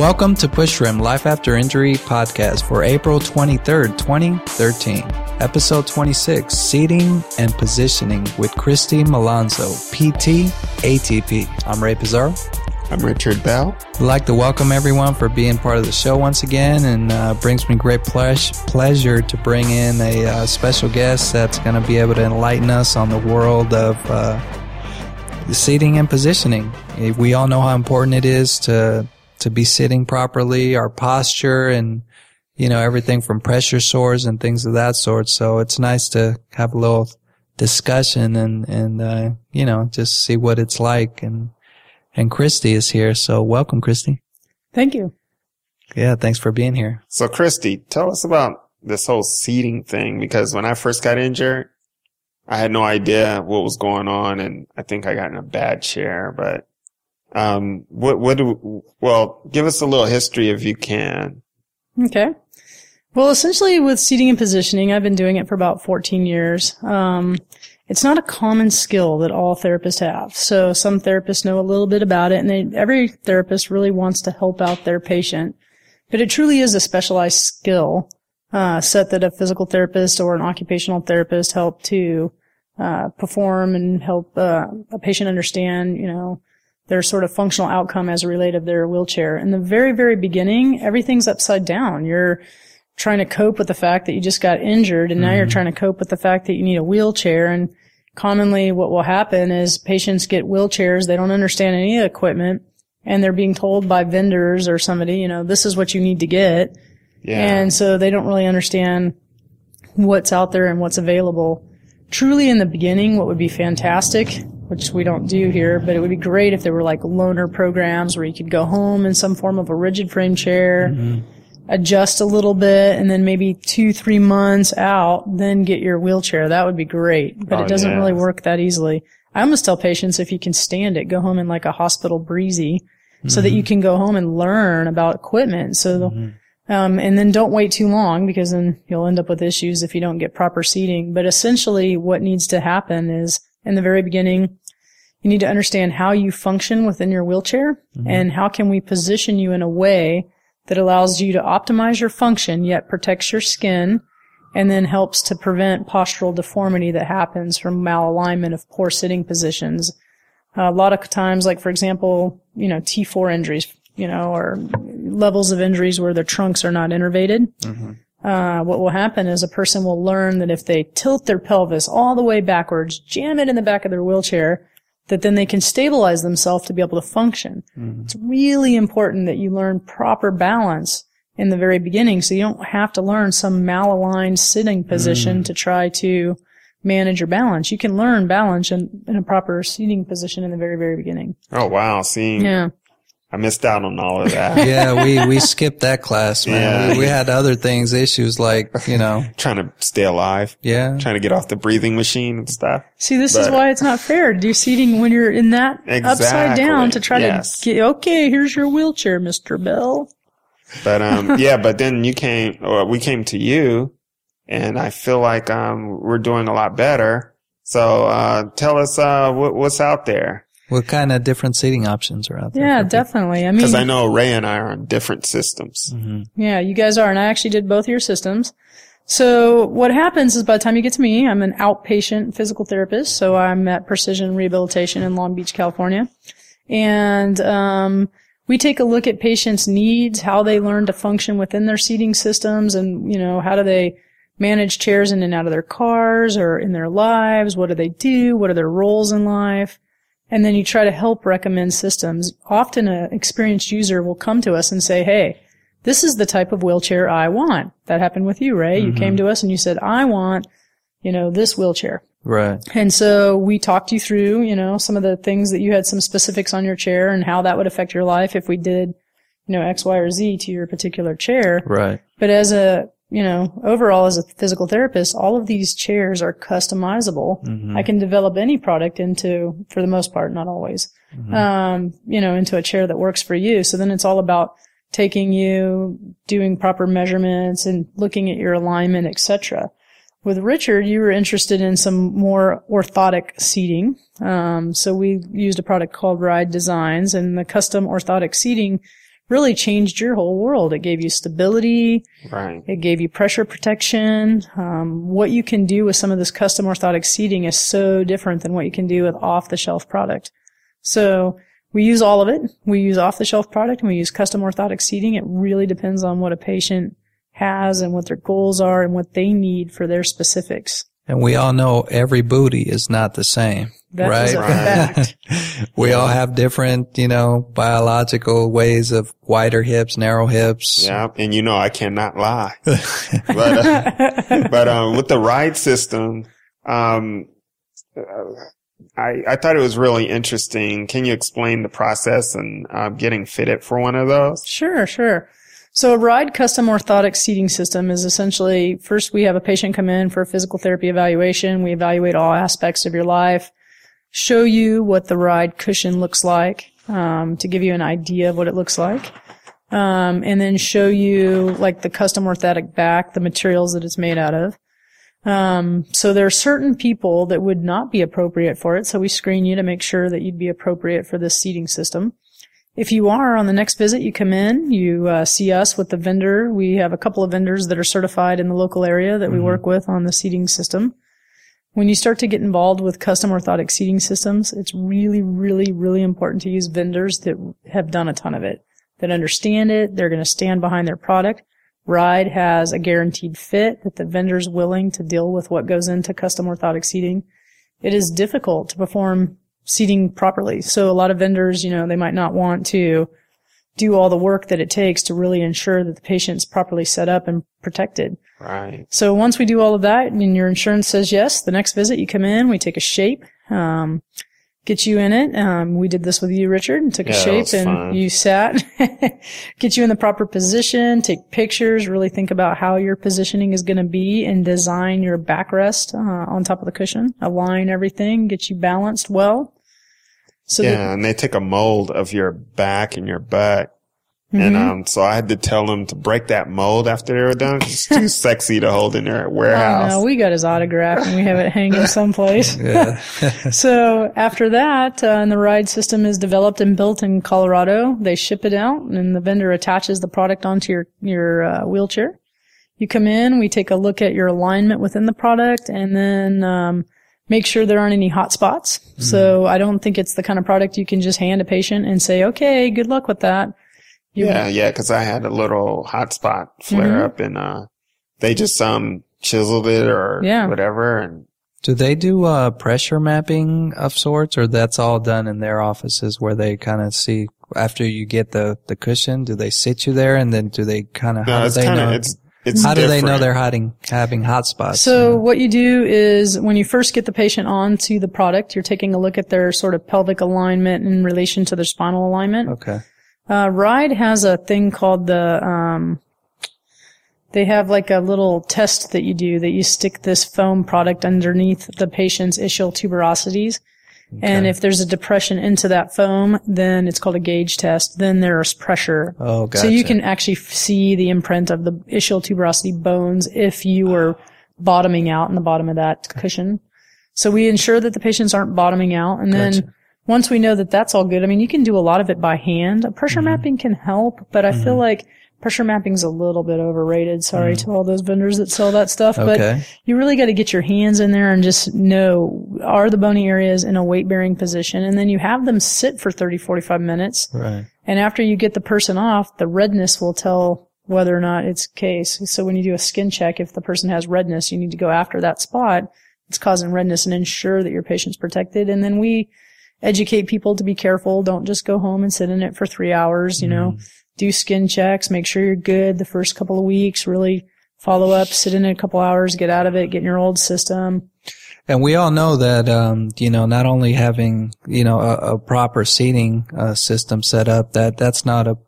Welcome to Push Rim Life After Injury Podcast for April 23rd, 2013. Episode 26, Seating and Positioning with Christy Malonzo, PT, ATP. I'm Ray Pizarro. I'm Richard Bell. I'd like to welcome everyone for being part of the show once again, and brings me great pleasure to bring in a special guest that's going to be able to enlighten us on the world of seating and positioning. We all know how important it is to be sitting properly, our posture, and everything from pressure sores and things of that sort. So it's nice to have a little discussion and just see what it's like. And Christy is here, so welcome, Christy. Thank you. Yeah, thanks for being here. So Christy, tell us about this whole seating thing, because when I first got injured, I had no idea what was going on, and I think I got in a bad chair, but give us a little history if you can. Okay. Well, essentially with seating and positioning, I've been doing it for about 14 years. It's not a common skill that all therapists have. So some therapists know a little bit about it, and every therapist really wants to help out their patient. But it truly is a specialized skill set that a physical therapist or an occupational therapist help to perform and help a patient understand, their sort of functional outcome as related to their wheelchair. In the very, very beginning, everything's upside down. You're trying to cope with the fact that you just got injured, and now you're trying to cope with the fact that you need a wheelchair. And commonly what will happen is patients get wheelchairs. They don't understand any of the equipment, and they're being told by vendors or somebody, this is what you need to get. Yeah. And so they don't really understand what's out there and what's available. Truly in the beginning, what would be fantastic, which we don't do here, but it would be great if there were like loaner programs where you could go home in some form of a rigid frame chair, adjust a little bit, and then maybe 2-3 months out, then get your wheelchair. That would be great, but it doesn't really work that easily. I almost tell patients, if you can stand it, go home in like a hospital breezy so that you can go home and learn about equipment. So, and then don't wait too long, because then you'll end up with issues if you don't get proper seating. But essentially what needs to happen is, in the very beginning, you need to understand how you function within your wheelchair, and how can we position you in a way that allows you to optimize your function, yet protects your skin, and then helps to prevent postural deformity that happens from malalignment of poor sitting positions. A lot of times, like, for example, T4 injuries, or levels of injuries where their trunks are not innervated. What will happen is a person will learn that if they tilt their pelvis all the way backwards, jam it in the back of their wheelchair, that then they can stabilize themselves to be able to function. It's really important that you learn proper balance in the very beginning, so you don't have to learn some malaligned sitting position to try to manage your balance. You can learn balance in a proper seating position in the very, very beginning. Oh, wow. Seeing. Yeah. I missed out on all of that. Yeah, we skipped that class, man. Yeah. We had other things, issues like, trying to stay alive. Yeah. Trying to get off the breathing machine and stuff. See, is why it's not fair to do seating when you're in that upside down, to try to get, okay, here's your wheelchair, Mr. Bell. But, but then we came to you, and I feel like, we're doing a lot better. So, tell us, what's out there. What kind of different seating options are out there? Yeah, definitely. I mean, because I know Ray and I are on different systems. Yeah, you guys are, and I actually did both of your systems. So what happens is, by the time you get to me, I'm an outpatient physical therapist. So I'm at Precision Rehabilitation in Long Beach, California, and we take a look at patients' needs, how they learn to function within their seating systems, and how do they manage chairs in and out of their cars or in their lives? What do they do? What are their roles in life? And then you try to help recommend systems. Often an experienced user will come to us and say, hey, this is the type of wheelchair I want. That happened with you, Ray. You came to us and you said, I want, this wheelchair. Right. And so we talked you through, some of the things that you had, some specifics on your chair and how that would affect your life if we did, X, Y, or Z to your particular chair. Right. But as a, overall, as a physical therapist, all of these chairs are customizable. I can develop any product into, for the most part, not always, into a chair that works for you. So then it's all about taking you, doing proper measurements and looking at your alignment, etc. With Richard, you were interested in some more orthotic seating. So we used a product called Ride Designs, and the custom orthotic seating really changed your whole world. It gave you stability. Right. It gave you pressure protection. What you can do with some of this custom orthotic seating is so different than what you can do with off-the-shelf product. So we use all of it. We use off-the-shelf product, and we use custom orthotic seating. It really depends on what a patient has and what their goals are and what they need for their specifics. And we all know every booty is not the same, right? We all have different, biological ways of wider hips, narrow hips. Yeah, and I cannot lie. but with the Ride system, I thought it was really interesting. Can you explain the process and getting fitted for one of those? Sure. So a Ride custom orthotic seating system is essentially, first we have a patient come in for a physical therapy evaluation. We evaluate all aspects of your life, show you what the Ride cushion looks like, to give you an idea of what it looks like, and then show you like the custom orthotic back, the materials that it's made out of. So there are certain people that would not be appropriate for it, so we screen you to make sure that you'd be appropriate for this seating system. If you are, on the next visit, you come in, you see us with the vendor. We have a couple of vendors that are certified in the local area that we work with on the seating system. When you start to get involved with custom orthotic seating systems, it's really, really, really important to use vendors that have done a ton of it, that understand it. They're going to stand behind their product. Ride has a guaranteed fit that the vendor's willing to deal with what goes into custom orthotic seating. It is difficult to perform seating properly. So a lot of vendors, they might not want to do all the work that it takes to really ensure that the patient's properly set up and protected. Right. So once we do all of that and your insurance says yes, the next visit you come in, we take a shape, get you in it. We did this with you, Richard, and took a shape and fun. You sat, get you in the proper position, take pictures, really think about how your positioning is going to be and design your backrest on top of the cushion, align everything, get you balanced well. So and they take a mold of your back and your butt. Mm-hmm. And so I had to tell them to break that mold after they were done. It's too sexy to hold in their warehouse. We got his autograph and we have it hanging someplace. So after that, and the Ride system is developed and built in Colorado. They ship it out and the vendor attaches the product onto your wheelchair. You come in, we take a look at your alignment within the product and then make sure there aren't any hot spots. Mm-hmm. So I don't think it's the kind of product you can just hand a patient and say, okay, good luck with that. Because I had a little hot spot flare up and they just chiseled it or whatever. And do they do pressure mapping of sorts, or that's all done in their offices where they kind of see after you get the cushion? Do they sit you there and then do they kind of? No, How do they know they're having hot spots? So what you do is when you first get the patient onto the product, you're taking a look at their sort of pelvic alignment in relation to their spinal alignment. Okay. Ride has a thing called they have like a little test that you do that you stick this foam product underneath the patient's ischial tuberosities. Okay. And if there's a depression into that foam, then it's called a gauge test. Then there's pressure. Oh, gotcha. So you can actually see the imprint of the ischial tuberosity bones if you were bottoming out in the bottom of that cushion. So we ensure that the patients aren't bottoming out. And then once we know that that's all good, you can do a lot of it by hand. Pressure mapping can help, but I feel like pressure mapping's a little bit overrated. Sorry to all those vendors that sell that stuff, but you really got to get your hands in there and just know, are the bony areas in a weight-bearing position? And then you have them sit for 30, 45 minutes. Right. And after you get the person off, the redness will tell whether or not it's case. So when you do a skin check, if the person has redness, you need to go after that spot. It's causing redness and ensure that your patient's protected. And then we educate people to be careful. Don't just go home and sit in it for 3 hours, Do skin checks. Make sure you're good the first couple of weeks. Really follow up. Sit in it a couple hours. Get out of it. Get in your old system. And we all know that, not only having, a proper seating system set up, that's not a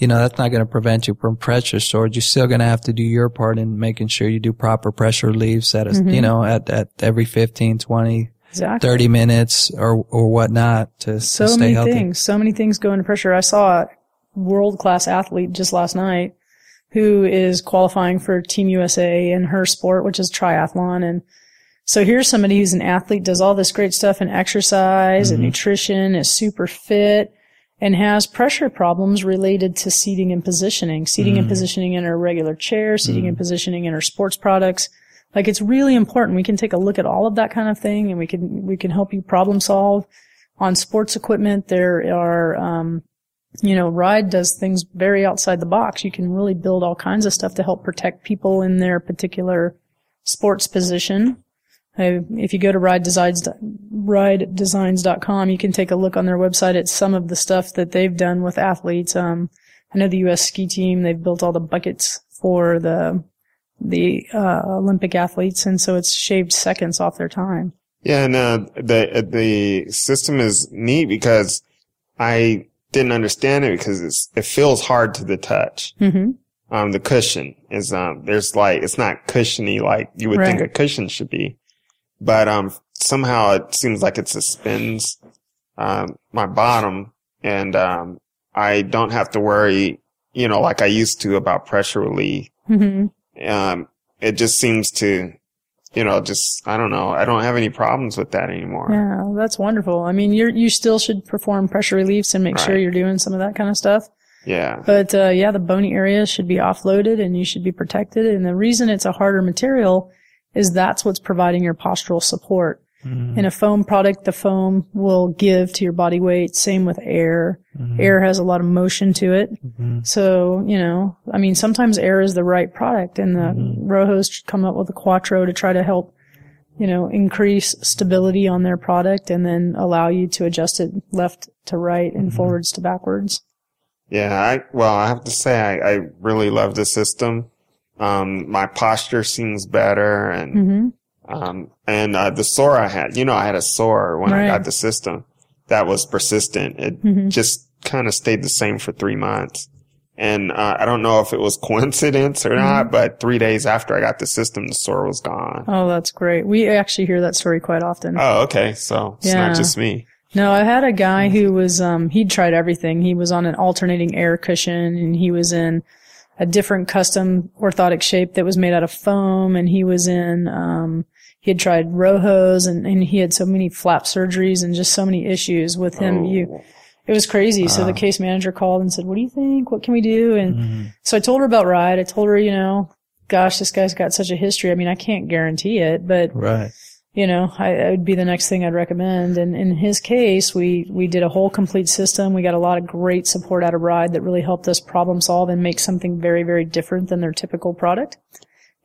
that's not going to prevent you from pressure storage. You're still going to have to do your part in making sure you do proper pressure reliefs at, at every 15, 20, exactly. 30 minutes or whatnot to stay healthy. So many things go into pressure. I saw a world-class athlete just last night who is qualifying for Team USA in her sport, which is triathlon. And so here's somebody who's an athlete, does all this great stuff in exercise and nutrition, is super fit. and has pressure problems related to seating and positioning. Seating and positioning in her regular chair, seating and positioning in her sports products. Like, it's really important. We can take a look at all of that kind of thing, and we can help you problem solve. On sports equipment, there are, Ride does things very outside the box. You can really build all kinds of stuff to help protect people in their particular sports position. If you go to ridedesigns.com, you can take a look on their website at some of the stuff that they've done with athletes. I know the U.S. ski team, they've built all the buckets for the Olympic athletes, and so it's shaved seconds off their time. Yeah, and the system is neat because I didn't understand it because it feels hard to the touch. Mm-hmm. The cushion is it's not cushiony like you would think a cushion should be, but somehow it seems like it suspends my bottom, and I don't have to worry, like I used to, about pressure relief. Mm-hmm. It just seems to, I don't know. I don't have any problems with that anymore. Yeah, that's wonderful. I mean, you still should perform pressure reliefs and make sure you're doing some of that kind of stuff. Yeah. But, the bony area should be offloaded and you should be protected. And the reason it's a harder material is that's what's providing your postural support. Mm-hmm. In a foam product, the foam will give to your body weight. Same with air. Mm-hmm. Air has a lot of motion to it. Mm-hmm. So, sometimes air is the right product, and the Roho's come up with a Quattro to try to help, increase stability on their product and then allow you to adjust it left to right and forwards to backwards. Yeah. I have to say I really love the system. My posture seems better, and the sore I had, I had a sore when I got the system that was persistent. It just kind of stayed the same for 3 months. And I don't know if it was coincidence or not, but 3 days after I got the system, the sore was gone. Oh, that's great. We actually hear that story quite often. Oh, okay. So it's not just me. No, I had a guy who was, he'd tried everything. He was on an alternating air cushion, and he was in a different custom orthotic shape that was made out of foam, and he was in, he had tried Roho's, and he had so many flap surgeries and just so many issues with him. It was crazy. So the case manager called and said, "What do you think? What can we do?" And so I told her about Ride. I told her, gosh, this guy's got such a history. I mean, I can't guarantee it, but it would be the next thing I'd recommend. And in his case, we did a whole complete system. We got a lot of great support out of Ride that really helped us problem solve and make something very, very different than their typical product.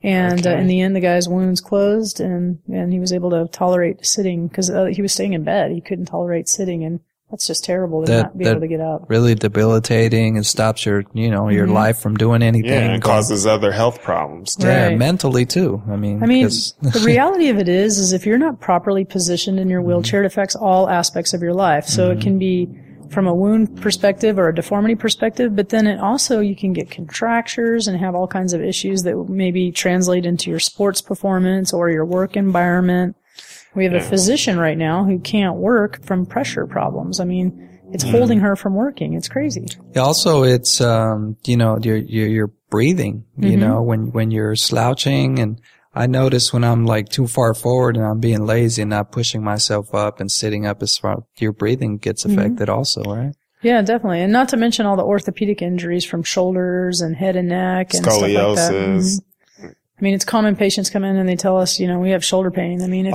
And in the end, the guy's wounds closed, and he was able to tolerate sitting because he was staying in bed. He couldn't tolerate sitting, and that's just terrible to not be able to get up. Really debilitating, and stops your, your life from doing anything. Yeah, and causes other health problems too. Right. Yeah, mentally too. I mean, the reality of it is if you're not properly positioned in your wheelchair, it affects all aspects of your life. So it can be from a wound perspective or a deformity perspective, but then it also, you can get contractures and have all kinds of issues that maybe translate into your sports performance or your work environment. We have a physician right now who can't work from pressure problems. I mean, it's holding her from working. It's crazy. Also, it's your breathing. When you're slouching, and I notice when I'm like too far forward and I'm being lazy and not pushing myself up and sitting up, as far, your breathing gets affected also, right? Yeah, definitely. And not to mention all the orthopedic injuries from shoulders and head and neck and scoliosis, stuff like that. I mean, it's common. Patients come in and they tell us, we have shoulder pain. I mean,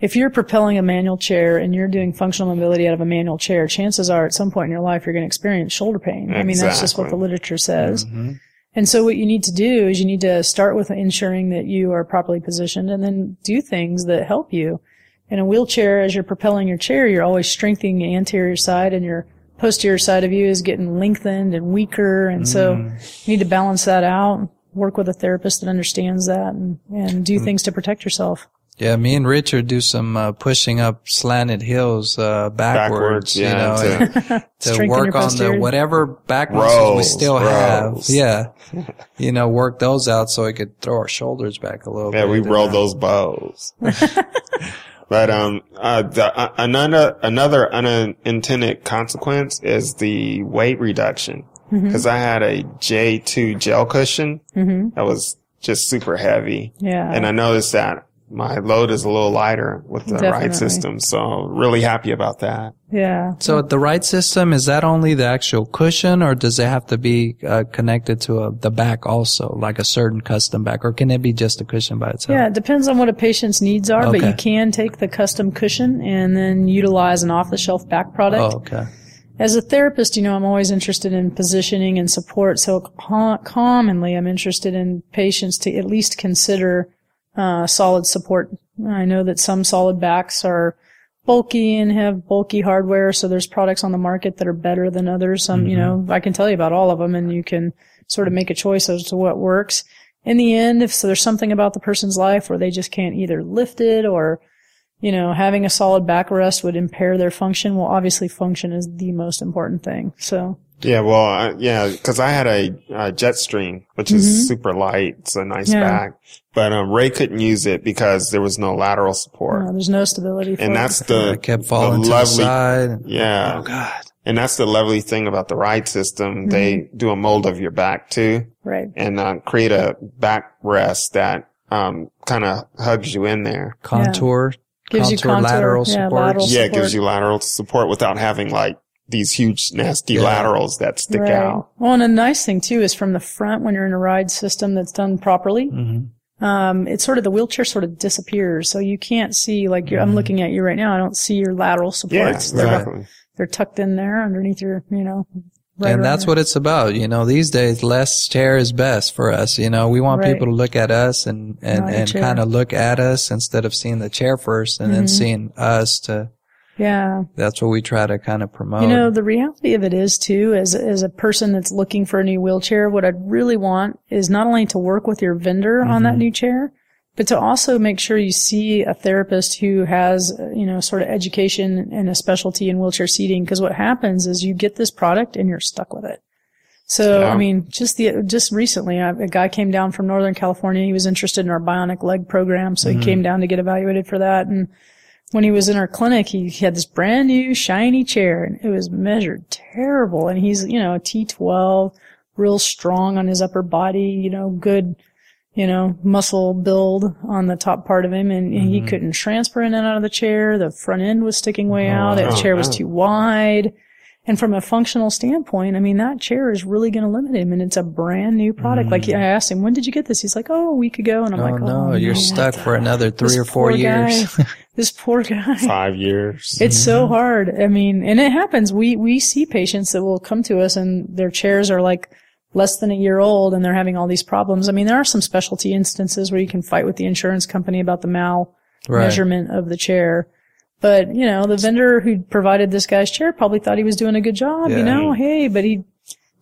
if you're propelling a manual chair and you're doing functional mobility out of a manual chair, chances are at some point in your life you're going to experience shoulder pain. Exactly. I mean, that's just what the literature says. Mm-hmm. And so what you need to do is you need to start with ensuring that you are properly positioned, and then do things that help you. In a wheelchair, as you're propelling your chair, you're always strengthening the anterior side, and your posterior side of you is getting lengthened and weaker. And so you need to balance that out. Work with a therapist that understands that, and do things to protect yourself. Yeah, me and Richard do some pushing up slanted hills backwards, to work on the whatever backwards we still have. Yeah, work those out so we could throw our shoulders back a little bit. Yeah, we roll those bows. But another unintended consequence is the weight reduction. Because I had a J2 gel cushion that was just super heavy. Yeah. And I noticed that my load is a little lighter with the Ride system. So really happy about that. Yeah. So the Ride system, is that only the actual cushion, or does it have to be connected to the back also, like a certain custom back, or can it be just a cushion by itself? Yeah, it depends on what a patient's needs are, but you can take the custom cushion and then utilize an off-the-shelf back product. Oh, okay. As a therapist, you know, I'm always interested in positioning and support, so commonly I'm interested in patients to at least consider solid support. I know that some solid backs are bulky and have bulky hardware, so there's products on the market that are better than others. Some, you know, I can tell you about all of them, and you can sort of make a choice as to what works. In the end, if there's something about the person's life where they just can't either lift it or, you know, having a solid backrest would impair their function, well, obviously function is the most important thing, so... Yeah, well, because I had a Jetstream, which is super light. It's a nice back. But Ray couldn't use it because there was no lateral support. No, there's no stability for it. And that's Yeah. Oh, God. And that's the lovely thing about the Ride system. They do a mold of your back, too. Right. And create a back rest that kind of hugs you in there. Contour. Gives you contour. Lateral support. It gives you lateral support without having, like, these huge nasty laterals that stick out. Well, and a nice thing too is from the front, when you're in a Ride system that's done properly, it's sort of the wheelchair sort of disappears. So you can't see, like I'm looking at you right now, I don't see your lateral supports. Yeah, exactly. They're tucked in there underneath your, you know. Right, and that's what it's about. You know, these days, less chair is best for us. You know, we want people to look at us and kind of look at us instead of seeing the chair first and then seeing us to. Yeah. That's what we try to kind of promote. You know, the reality of it is, too, as a person that's looking for a new wheelchair, what I'd really want is not only to work with your vendor on that new chair, but to also make sure you see a therapist who has, you know, sort of education and a specialty in wheelchair seating. Because what happens is you get this product and you're stuck with it. So, yeah. I mean, just recently, a guy came down from Northern California. He was interested in our bionic leg program, so he came down to get evaluated for that. And when he was in our clinic, he had this brand new shiny chair, and it was measured terrible. And he's, you know, a T12, real strong on his upper body, you know, good, you know, muscle build on the top part of him. And he couldn't transfer in and out of the chair. The front end was sticking way out. The chair was too wide. And from a functional standpoint, I mean, that chair is really going to limit him, and it's a brand new product. Like, I asked him, when did you get this? He's like, a week ago. And I'm like, no, you're stuck for another 3 or 4 years. This poor guy. 5 years. It's so hard. I mean, and it happens. We see patients that will come to us and their chairs are like less than a year old and they're having all these problems. I mean, there are some specialty instances where you can fight with the insurance company about the measurement of the chair. But, you know, the vendor who provided this guy's chair probably thought he was doing a good job, you know, but he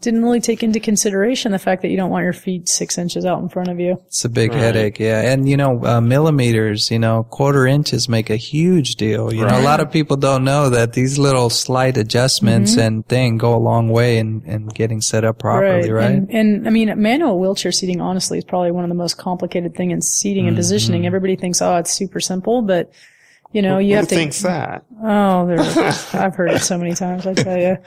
didn't really take into consideration the fact that you don't want your feet 6 inches out in front of you. It's a big headache, And, you know, millimeters, you know, quarter inches make a huge deal. You know, a lot of people don't know that these little slight adjustments and thing go a long way in getting set up properly, right? And, I mean, manual wheelchair seating, honestly, is probably one of the most complicated things in seating and positioning. Everybody thinks, it's super simple, but... You know, you have to. Who thinks that? Oh, I've heard it so many times, I tell you.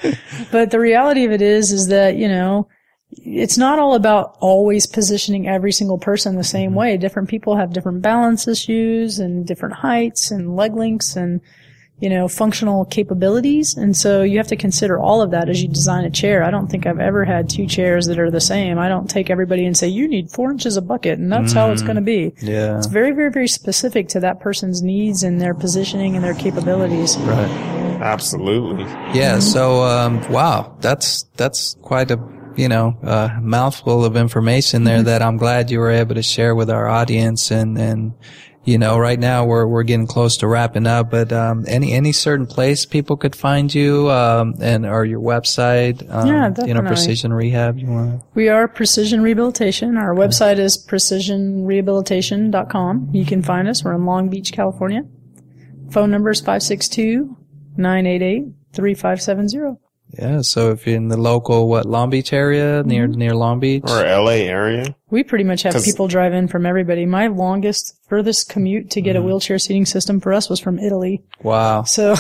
But the reality of it is that, you know, it's not all about always positioning every single person the same way. Different people have different balance issues and different heights and leg lengths and, you know, functional capabilities. And so you have to consider all of that as you design a chair. I don't think I've ever had two chairs that are the same. I don't take everybody and say, you need 4 inches a bucket, and that's how it's going to be. Yeah. It's very, very, very specific to that person's needs and their positioning and their capabilities. Right. Absolutely. Yeah. So, wow, that's quite a, you know, mouthful of information there that I'm glad you were able to share with our audience and, you know, right now we're getting close to wrapping up, but any certain place people could find you, and or your website, definitely. You know, Precision Rehab. We are Precision Rehabilitation. Our website is precisionrehabilitation.com. You can find us. We're in Long Beach, California. Phone number is 562-988-3570. Yeah, so if you're in the local, Long Beach area, near Long Beach? Or LA area? We pretty much have people drive in from everybody. My furthest commute to get a wheelchair seating system for us was from Italy. Wow. So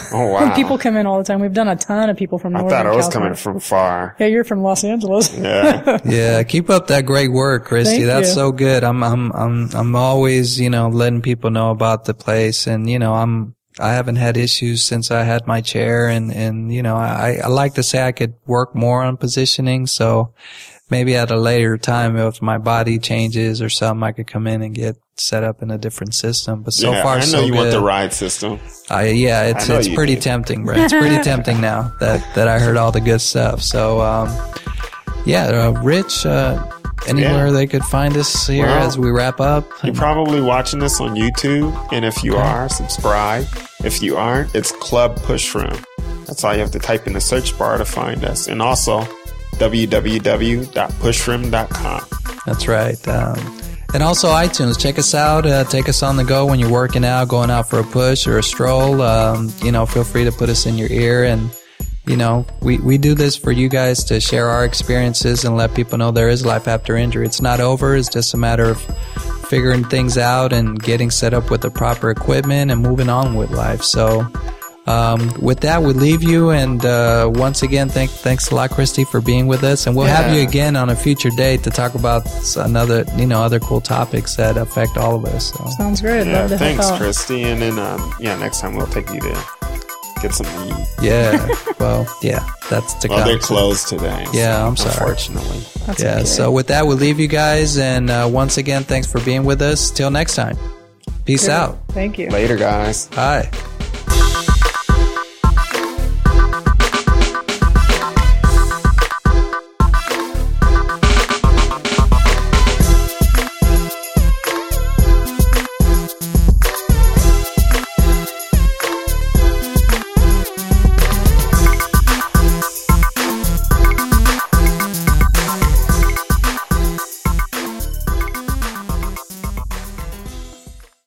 people come in all the time. We've done a ton of people from Northern California. I thought I was coming from far. Yeah, you're from Los Angeles. Yeah. Yeah, keep up that great work, Christy. Thank you. That's so good. I'm always, letting people know about the place, and, I haven't had issues since I had my chair, and I like to say I could work more on positioning, so maybe at a later time, if my body changes or something, I could come in and get set up in a different system. But so far, so good. I know you want the ride system. It's pretty tempting, Brad. It's pretty tempting now that I heard all the good stuff. So, Rich, anywhere they could find us here as we wrap up? You're probably watching this on YouTube, and if you are, subscribe. If you aren't, it's Club Push Rim. That's all you have to type in the search bar to find us. And also, www.pushrim.com. That's right. And also iTunes. Check us out. Take us on the go when you're working out, going out for a push or a stroll. Feel free to put us in your ear, and we do this for you guys to share our experiences and let people know there is life after injury. It's not over. It's just a matter of figuring things out and getting set up with the proper equipment and moving on with life. So with that, we leave you. And once again, thanks a lot, Christy, for being with us. And we'll have you again on a future date to talk about another, other cool topics that affect all of us. So. Sounds great. Yeah, thanks, Christy. And then, next time we'll take you to get something to eat. Yeah. That's to come. Well, they're closed today. Yeah, I'm sorry. Unfortunately. Yeah, so with that, we'll leave you guys. And once again, thanks for being with us. Till next time. Peace out. Thank you. Later, guys. Bye.